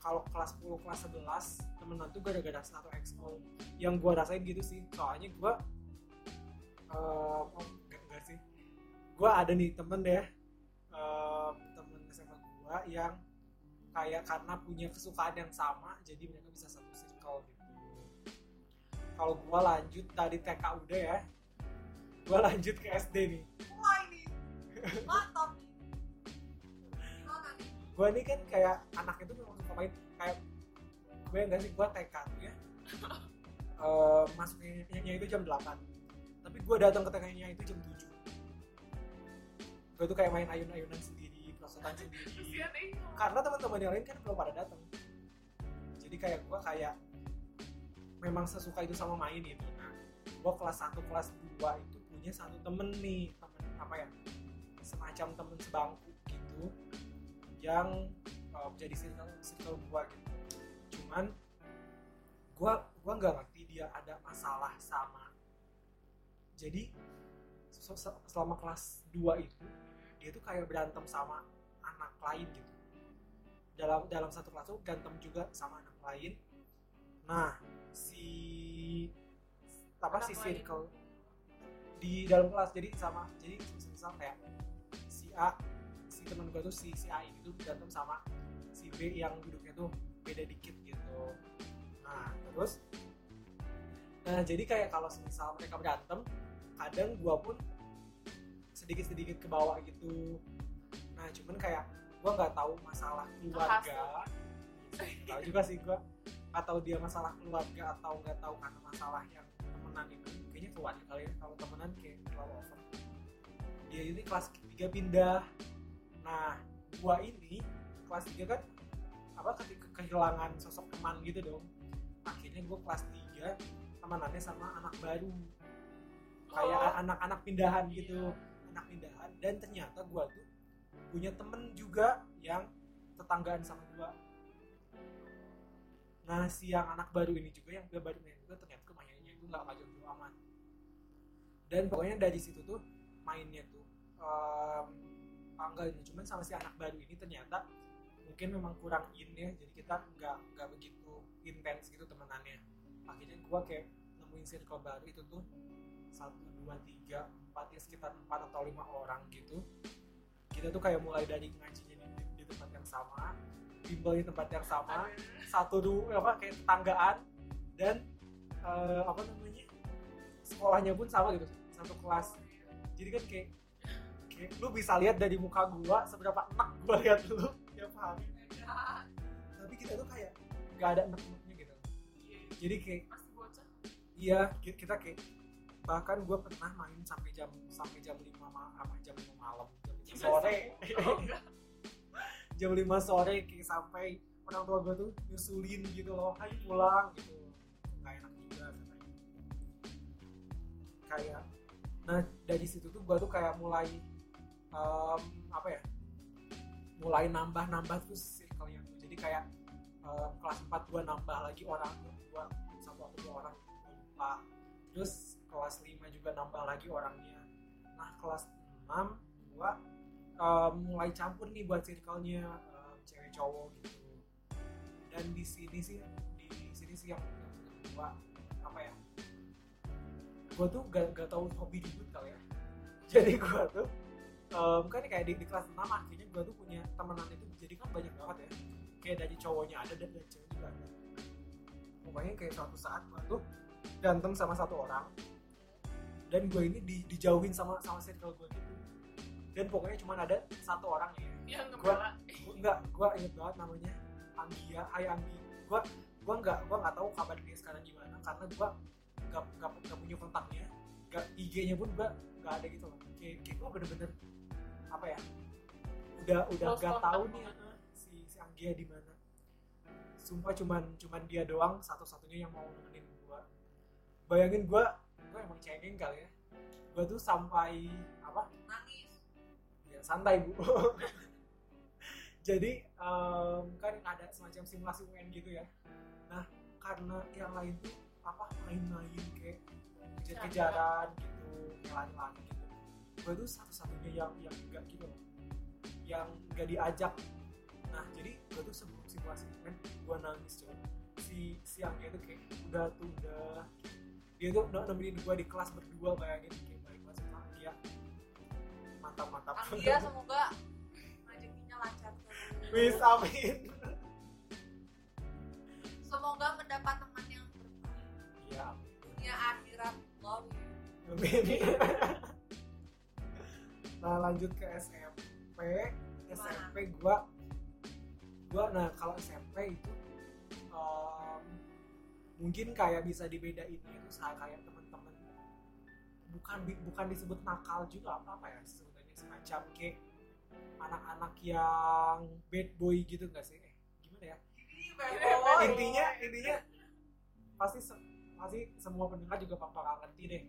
kalau kelas sepuluh kelas sebelas temenan tuh gara-gara satu X O yang gue rasain gitu sih. Soalnya gue uh, oh, enggak, enggak sih gue ada nih temen deh uh, temen S M A gue yang kayak karena punya kesukaan yang sama jadi mereka bisa satu circle gitu. Kalau gue lanjut dari T K udah ya, gue lanjut ke S D nih. Mulai nih, mantap nih. Gimana nih? Gue nih kan kayak anak itu memang suka main, kayak gue enggak sih, gue T K tuh ya. uh, Masuknya itu jam delapan, tapi gue datang ke T K-nya itu jam tujuh. Gue tuh kayak main ayun-ayunan sendiri, prosotan sendiri. Karena teman-teman yang lain kan belum pada datang. Jadi kayak gue kayak memang sesuka itu sama main gitu. Nah, gue kelas satu, kelas dua itu punya satu temen nih, temen apa ya, semacam temen sebangku gitu, yang uh, jadi circle gue gitu. Cuman gue gue nggak ngerti dia ada masalah sama. Jadi selama kelas dua itu dia tuh kayak berantem sama anak lain gitu. Dalam dalam satu kelas tuh berantem juga sama anak lain. Nah, si apa anak si circle di dalam kelas jadi sama, jadi misal kayak si A, si teman gue tuh si si A ini tuh berantem sama si B yang duduknya tuh beda dikit gitu. Nah terus, nah jadi kayak kalau misal mereka berantem, kadang gue pun sedikit-sedikit ke bawah gitu. Nah cuman kayak gue nggak tahu masalah keluarga, tahu juga sih gue. Atau dia masalah keluarga atau nggak tahu karena masalah yang temenan itu kayaknya keluarga kali ya, kalau temenan kayak terlalu over. Dia ini kelas tiga pindah. Nah gua ini kelas tiga kan apa ketika kehilangan sosok teman gitu dong, akhirnya gua kelas tiga temenannya sama anak baru kayak oh. anak-anak pindahan gitu, anak pindahan. Dan ternyata gua tuh punya temen juga yang tetanggaan sama gua. Nah si yang anak baru ini juga, yang baru main juga, ternyata kemainannya itu gak kacau dulu aman. Dan pokoknya dari situ tuh mainnya tuh um, enggak, cuman sama si anak baru ini ternyata mungkin memang kurang in ya, jadi kita gak, gak begitu intens gitu temenannya. Akhirnya gua kayak nemuin circle baru itu tuh satu, dua, tiga, empat ya, sekitar empat atau lima orang gitu. Kita tuh kayak mulai dari ngajinya di, di, di tempat yang sama, bimbel di tempat yang sama, satu dulu apa kayak tetanggaan, dan uh, apa namanya sekolahnya pun sama gitu, satu kelas. Jadi kan kayak, kayak lu bisa lihat dari muka gua seberapa enak gua lihat lu tiap hari. Tapi kita tuh kayak nggak ada enak-enaknya gitu. Jadi kayak iya kita kayak, bahkan gua pernah main sampai jam sampai jam lima apa jam lima malam, jam lima sore. Jam lima sore kayak sampai orang tua gue tuh nyusulin gitu loh, ayo pulang gitu, nggak enak juga katanya. Kayak, nah dari situ tuh gue tuh kayak mulai um, apa ya, mulai nambah-nambah tuh circle-nya tuh. Jadi kayak um, kelas empat gue nambah lagi orang, gue satu atau dua orang lupa. Terus kelas lima juga nambah lagi orangnya. Nah kelas enam gue Um, mulai campur nih buat circle-nya um, cewek cowok gitu. Dan di sini sih di sini sih yang gua apa ya, gua tuh gak, gak tau hobi ribut kali ya. Jadi gua tuh um, kan kayak di, di kelas enam akhirnya gua tuh punya temenan itu, jadi kan banyak banget ya, kayak dari cowoknya ada dan dari cewek juga ada. Pokoknya kayak suatu saat gua tuh berantem sama satu orang, dan gua ini di, dijauhin sama sama circle gua gitu. Dan pokoknya cuma ada satu orang ya. Yang gua, gua enggak, gua inget banget namanya Anggia, Hai Anggi. Gua gua enggak, gua enggak tahu kabar dia sekarang gimana karena gua enggak enggak, enggak punya kontaknya. Enggak, I G-nya pun gua enggak ada gitu loh. Kayak, kayak gua bener-bener apa ya? Udah udah enggak tahu nih uh, si si Anggia di mana. Sumpah cuman cuman dia doang satu-satunya yang mau nemenin gua. Bayangin gua, gua emang cengeng kali ya. Gua tuh sampai apa? Nangis. Ya, santai bu. Jadi um, kan ada semacam simulasi U N gitu ya. Nah karena yang lain tuh apa main-main kayak kejar-kejaran gitu, lari-lari gitu, gue tuh satu-satunya yang yang enggak gitu, yang enggak diajak Nah jadi gue tuh sebelum simulasi event gue nangis coy. Si si Angga tuh kayak udah tuh udah dia tuh nemenin gue di kelas berdua, bayangin kayak baik kelas sama Angga. Mantap mantap Angga semoga rezekinya lancar terus. Wis amin. Semoga mendapat teman yang bermanfaat. Iya. Dunia akhirat love you. Amin. Nah lanjut ke S M P. S M P gua gua nah kalau S M P itu um, mungkin kayak bisa dibedain itu sama kayak teman-teman bukan bukan disebut nakal juga apa apa ya sebutannya, semacam kayak anak-anak yang bad boy gitu nggak sih? Eh, gimana ya? Oh, intinya intinya pasti pasti semua pendengar juga bakal ngerti deh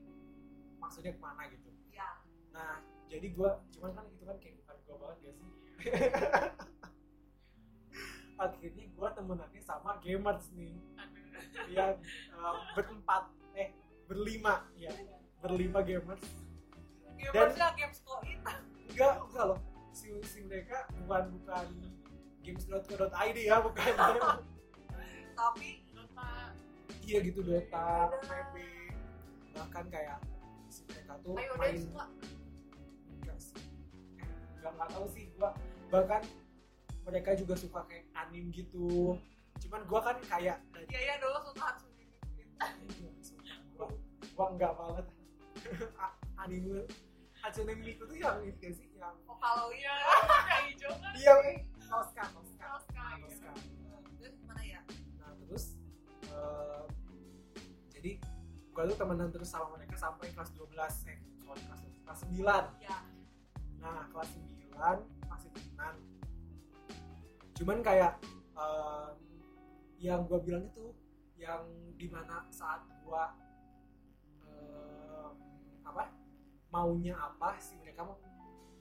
maksudnya kemana gitu. Ya. Nah jadi gue, cuman kan itu kan kayak bukan gue banget gak sih? Akhirnya gue temenannya sama gamers nih. Yang uh, berempat, eh berlima ya. Berlima gamers. Gamersnya games koin. Enggak, enggak loh. Si, si mereka bukan bukan games dot co dot i d ya, bukan. Tapi Dota. Iya gitu, Dota, P B. Bahkan kayak si mereka tuh Ayo, main suka. Gak, gak tau sih gua, bahkan mereka juga suka kayak anime gitu. Cuman gua kan kayak iya iya dulu suka Hatsune Miku. gua, gua enggak banget anime Hatsune Miku tuh yang ini sih yang oh kalau iya yang hijau kan iya Tosca Tosca Tosca terus gimana ya nah terus uh, jadi gua tuh temenan terus sama mereka sampai kelas dua belas eh soal kelas kelas sembilan ya. Nah kelas sembilan masih temenan, cuman kayak um, yang gue bilang itu yang dimana saat gue um, apa maunya apa sih mereka mau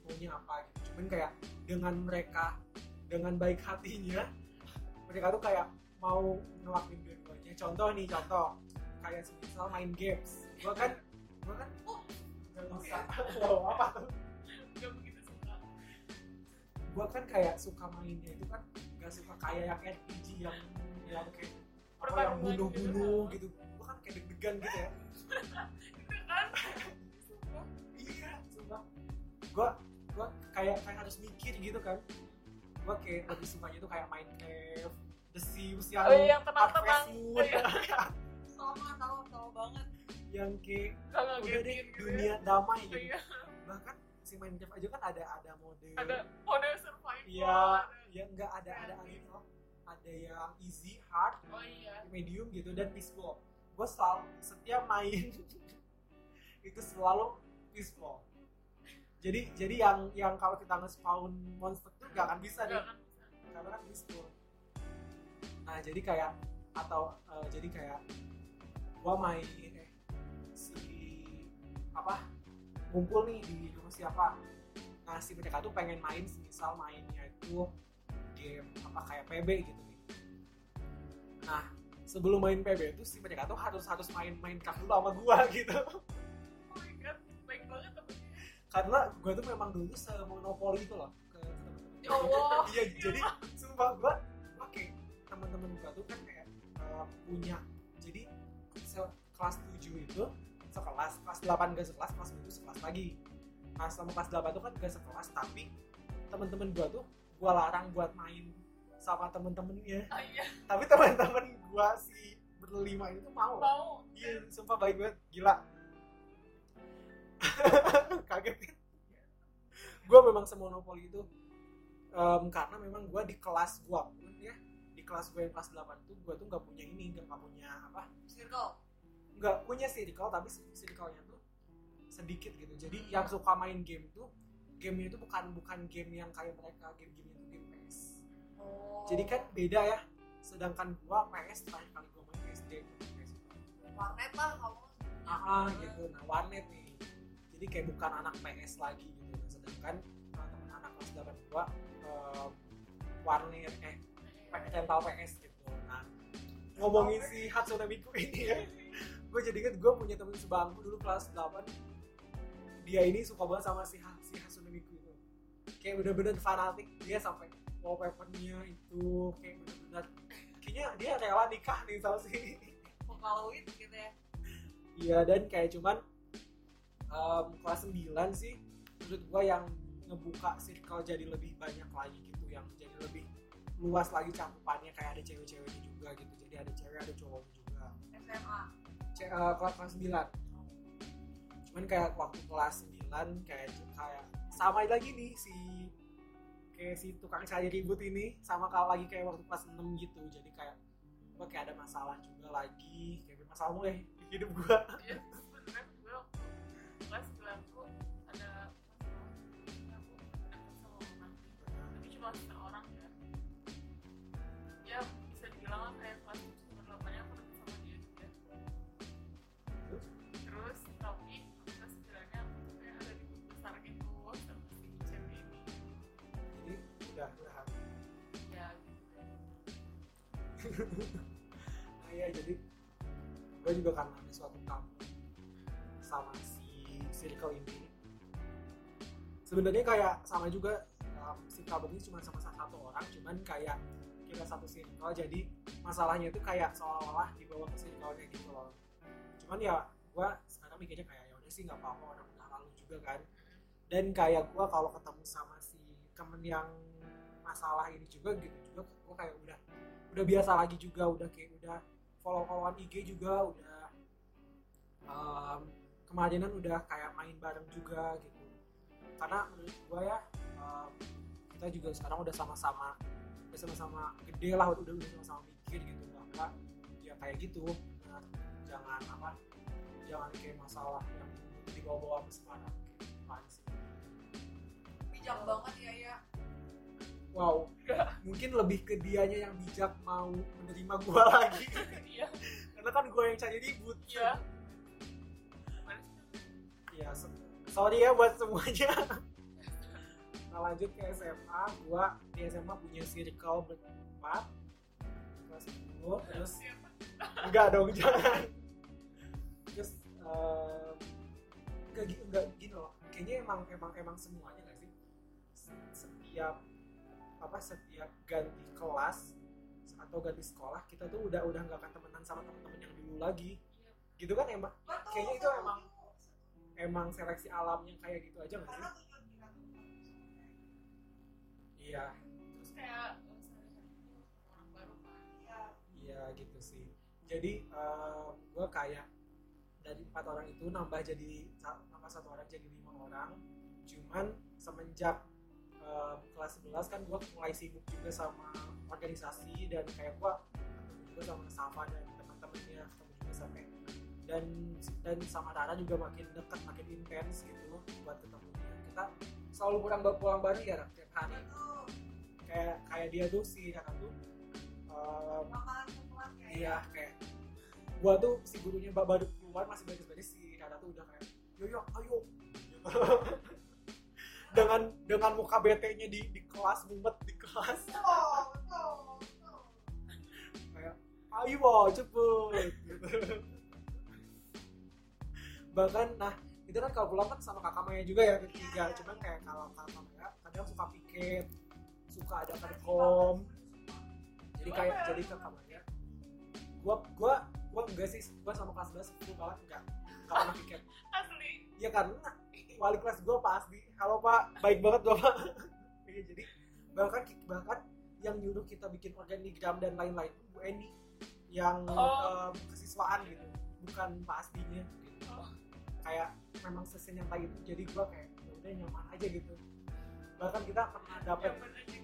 maunya apa gitu, cuman kayak dengan mereka dengan baik hatinya mereka tuh kayak mau ngelakuin dua-duanya. Contoh nih contoh kayak misal main games, gue kan gue kan oh nggak bisa oh apa tuh gue kan kayak suka mainnya itu kan gak suka kayak yang R P G yang yang kayak apa yang bunuh-bunuh gitu, gue kan kayak deg-degan gitu ya. Itu kan iya sumpah gue gue kayak kayak harus mikir gitu kan. Gue kayak lebih sukanya tuh kayak Minecraft, The Sims yang Harvest Moon sama tau tau banget yang kayak udah deh dunia damai gitu. Bahkan si Minecraft aja kan ada ada mode ada mode survival ya ya enggak ada ada gitu ada yang easy hard oh, iya. medium gitu dan peaceful. Gue selalu setiap main itu selalu peaceful. Jadi jadi yang yang kalau kita nge-spawn monster tuh gak akan bisa deh karena kan peaceful. Nah jadi kayak atau uh, jadi kayak gue main eh, si apa kumpul nih di rumah siapa. Nah si mereka tuh pengen main misal mainnya itu game apa kayak P B gitu nih. Nah sebelum main P B itu si mereka tuh harus harus main main kah dulu sama gua gitu. Oh my god, baik banget temennya. Karena gua tuh memang dulu semonopoli itu loh ke temen-temen. Ya Allah. Iya jadi sumpah gua oke okay. Temen-temen gua tuh kan kayak uh, punya jadi kelas tujuh itu sekelas, kelas delapan gak sekelas, kelas tujuh sekelas lagi. Nah sama kelas delapan tuh kan gak sekelas, tapi temen-temen gua tuh gua larang buat main sama temen-temennya. Oh, iya. Tapi temen-temen gua si berlima itu mau. Mau. Iya, yeah, sumpah baik banget, gila. Kaget kan? Gua memang semonopoli itu um, karena memang gua di kelas gua pun ya, di kelas gua yang kelas delapan tuh gua tuh gak punya ini, gak punya apa? Circle. Nggak punya circle, tapi circle-nya tuh sedikit gitu. Jadi yang suka main game tuh, gamenya itu bukan bukan game yang kayak mereka, game-game itu game P S. Oh. Jadi kan beda ya. Sedangkan gua P S, terakhir kali gua main P S D, P S. Warnet lah kamu. Ah gitu, nah warnet nih. Jadi kayak bukan anak P S lagi gitu. Sedangkan teman anak kelas delapan gua uh, warnet eh rental P S gitu. Nah ngomongin si Hatsune Miku ini ya. Gue jadi inget gue punya temen sebangku dulu kelas delapan, dia ini suka banget sama si, ha, si Hatsune Miku itu kayak bener-bener fanatik dia sampai wallpapernya itu kayak benar-benar kayaknya dia rela nikah nih sama si vokaluit gitu ya. Iya, dan kayak cuman um, kelas sembilan sih menurut gua yang ngebuka circle jadi lebih banyak lagi gitu, yang jadi lebih luas lagi cakupannya, kayak ada cewek-ceweknya juga gitu, jadi ada cewek ada cowoknya juga. S M A C- uh, kelas sembilan. Cuman kayak waktu kelas sembilan kayak kayak sama lagi nih si kayak si tukang cari ribut ini sama kalau lagi kayak waktu kelas enam gitu. Jadi kayak gue kayak ada masalah juga lagi, kayak bermasalah mulai di hidup gue. Iya, sebenarnya gue kelas sembilan tuh ada masalah, aku deket sama orang, tapi cuma seorang ya. Ya bisa dibilang kayak kelas sembilan delapan aku deket sama dia juga. Terus tapi nah ya, jadi gue juga karena ada suatu tamu sama si circle ini sebenarnya kayak sama juga um, si tamu ini cuma sama satu orang, cuman kayak kita satu circle, jadi masalahnya itu kayak seolah-olah dibawa ke circle-nya gitu loh. Cuman ya gue sekarang mikirnya kayak ya udah sih nggak apa-apa, orang udah lalu juga kan. Dan kayak gue kalau ketemu sama si temen yang masalah ini juga gitu juga gue kayak udah udah biasa lagi juga, udah kayak udah follow-followan I G juga, udah um, kemarinan udah kayak main bareng juga gitu. Karena menurut gue ya um, kita juga sekarang udah sama-sama udah sama-sama gede lah, udah udah sama-sama mikir gitu, bahwa ya kayak gitu nah, jangan apa jangan kayak masalah yang dibawa-bawa ke sekarang kayak sih. Bijak banget ya ya. Wow, mungkin lebih ke dianya yang bijak mau menerima gue lagi. Iya. Karena kan gue yang cari ribut. Iya. Iya, so- sorry ya buat semuanya. Nah, lanjut ke S M A. Gue di S M A punya circle berempat. Kelas sepuluh, terus enggak dong, jangan. Terus uh, enggak, enggak gini loh. Kayaknya emang emang emang semuanya nggak sih? Setiap apa setiap ganti kelas atau ganti sekolah kita tuh udah udah nggak akan temenan sama teman-teman yang dulu lagi, iya. Gitu kan emang betul, kayaknya itu betul. emang emang seleksi alamnya kayak gitu aja nggak sih? Iya. Terus kayak orang baru kan? Iya gitu sih. Jadi uh, gue kayak dari empat orang itu nambah jadi nambah satu orang jadi lima orang. Cuman semenjak Uh, kelas sebelas kan gue mulai sibuk juga sama organisasi, dan kayak gue ketemu juga sama Safa dan teman-temannya, ketemu juga sama dan dan sama Rara juga makin dekat, makin intens gitu buat ketemunya. Kita selalu pulang pulang bareng ya tiap hari. Kayak kayak dia tuh si Rara tuh, um, iya kayak gue tuh si gurunya baru keluar masih baris-baris, si Rara tuh udah kayak yoyo ayo. dengan dengan muka B T-nya di di kelas, mumet di kelas. Oh, betul, betul. Kayak, ayo cepet. Bahkan, nah itu kan kalau pulang kan sama kakak Maya juga ya ketiga, ya, cuman kayak kalau kakak Maya kadang suka piket, suka ada perkom. Jadi kayak jadi kakak Maya. Gua gua gua enggak sih, gua sama kelas sebelas itu malah enggak enggak pernah piket. Asli. Iya karena wali kelas gue pasti, halo pak, baik banget gue pak. Ya, jadi bahkan bahkan yang nyuruh kita bikin organigram dan lain-lain Bu Eni yang oh. um, kesiswaan gitu, bukan pastinya gitu. Oh. Kayak memang sesenyatai itu, jadi gue kayak udah nyaman aja gitu. Bahkan kita pernah dapet gitu.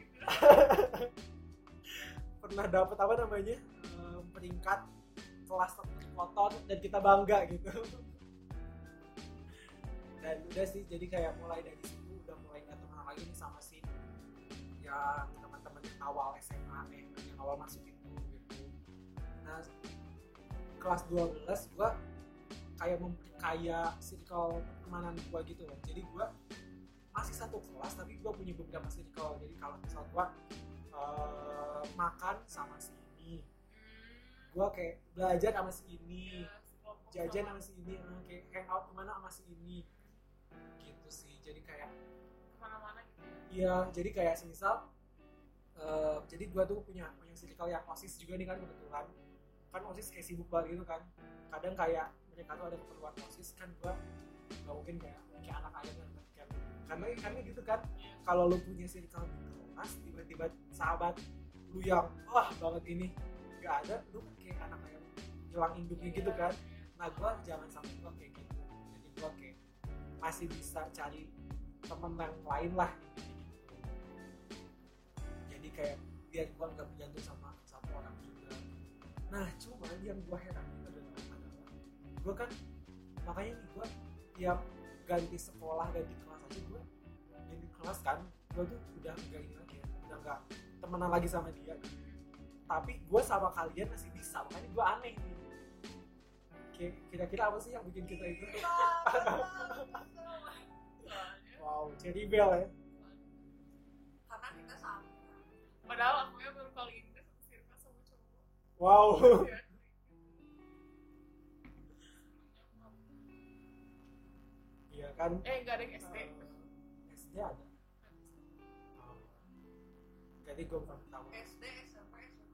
pernah dapet apa namanya um, peringkat kelas terkotor dan kita bangga gitu. Dan udah sih, jadi kayak mulai dari situ udah mulai nggak teman lagi nih sama si yang teman-teman awal S M A nih, yang awal masuk itu gitu. Nah kelas dua belas gue kayak memperkaya circle pertemanan gue gitu loh. Jadi gue masih satu kelas tapi gue punya beberapa circle. Jadi kalau misal gue uh, makan sama si ini, gue kayak belajar sama si ini, jajan sama si ini, kayak hangout kemana sama si ini. Gitu sih, jadi kayak kemana-mana gitu ya. Iya, jadi kayak semisal uh, jadi gue tuh punya punya circle yang OSIS juga nih kan, kebetulan kan OSIS kayak sibuk banget gitu kan, kadang kayak mereka tuh ada keperluan OSIS kan, gue nggak mungkin kayak kayak anak ayam yang kayak karena karena gitu kan, kalau lu punya circle gitu mas, tiba-tiba sahabat lu yang wah banget ini nggak ada, lu kayak anak ayam hilang induknya gitu kan. Nah gue jangan sampai gue kayak gitu, jadi gue kayak masih bisa cari temen yang lain lah, jadi kayak biar gue nggak bergantung sama satu orang juga. Nah cuman yang gue heran itu adalah gue kan makanya nih gue tiap ganti sekolah ganti kelas aja gue ganti kelas kan, gue tuh udah nggak ini lagi ya, udah nggak temenan lagi sama dia, tapi gue sama kalian masih bisa, makanya gue aneh nih. Oke, kira-kira apa sih yang bikin kita itu? Wow, jadi bel ya? Karena kita sama. Padahal aku yang baru kali ini sirka sama cowok. Wow. Iya kan? Eh, nggak ada S D. Uh, S D ada. Oh. Jadi gue belum tahu. S D, S M P, S M A.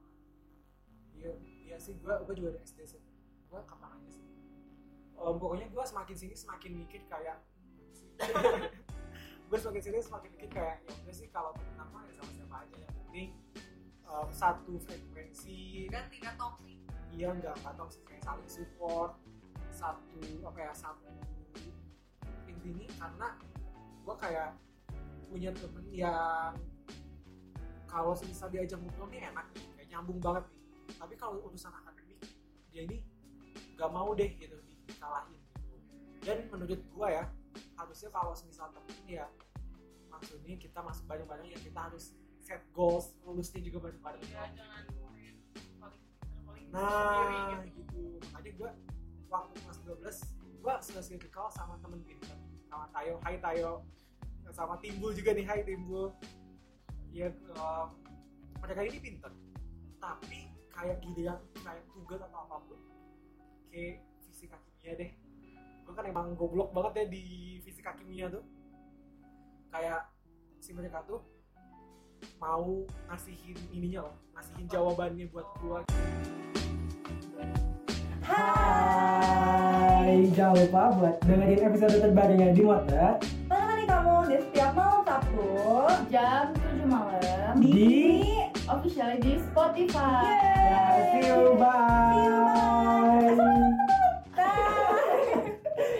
Iya, iya sih. Gue, gue juga ada S D sih. Gue kapan aja sih. Um, pokoknya gue semakin sini semakin mikir kayak. Gue semakin sini semakin mikir kayak ya udah sih kalau teman mah ya sama siapa aja yang penting um, satu frekuensi dan tidak toksik. Iya nggak nggak toksik, kayak saling support satu apa ya satu intinya, karena gue kayak punya temen yang kalau bisa diajak ngobrol nih enak nih, kayak nyambung banget nih, tapi kalau urusan akademik dia ini nggak mau deh gitu dikalahin gitu. Dan menurut gue ya harusnya kalau misal temen ya maksudnya kita masuk bareng-bareng ya, kita harus set goals lulusnya juga bareng-bareng ya, jangan paling paling nah sendiri, gitu. Makanya gue waktu kelas dua belas gue sudah circle sama temen pinter sama Tayo, hai Tayo, sama Timbul juga nih, hai Timbul ya. Um, mereka ini pinter tapi kayak giliran kayak tugas atau apapun kayak fisika kimia deh, gue kan emang goblok banget ya di fisika kimia tuh, kayak si mereka tuh mau ngasihin ininya loh, ngasihin jawabannya buat gue. Hai, jangan lupa buat dengerin episode terbarunya di Motet, menemani kamu di setiap malam Sabtu jam tujuh malam di, di official di Spotify. Yeay. See you, bye. See you, bye.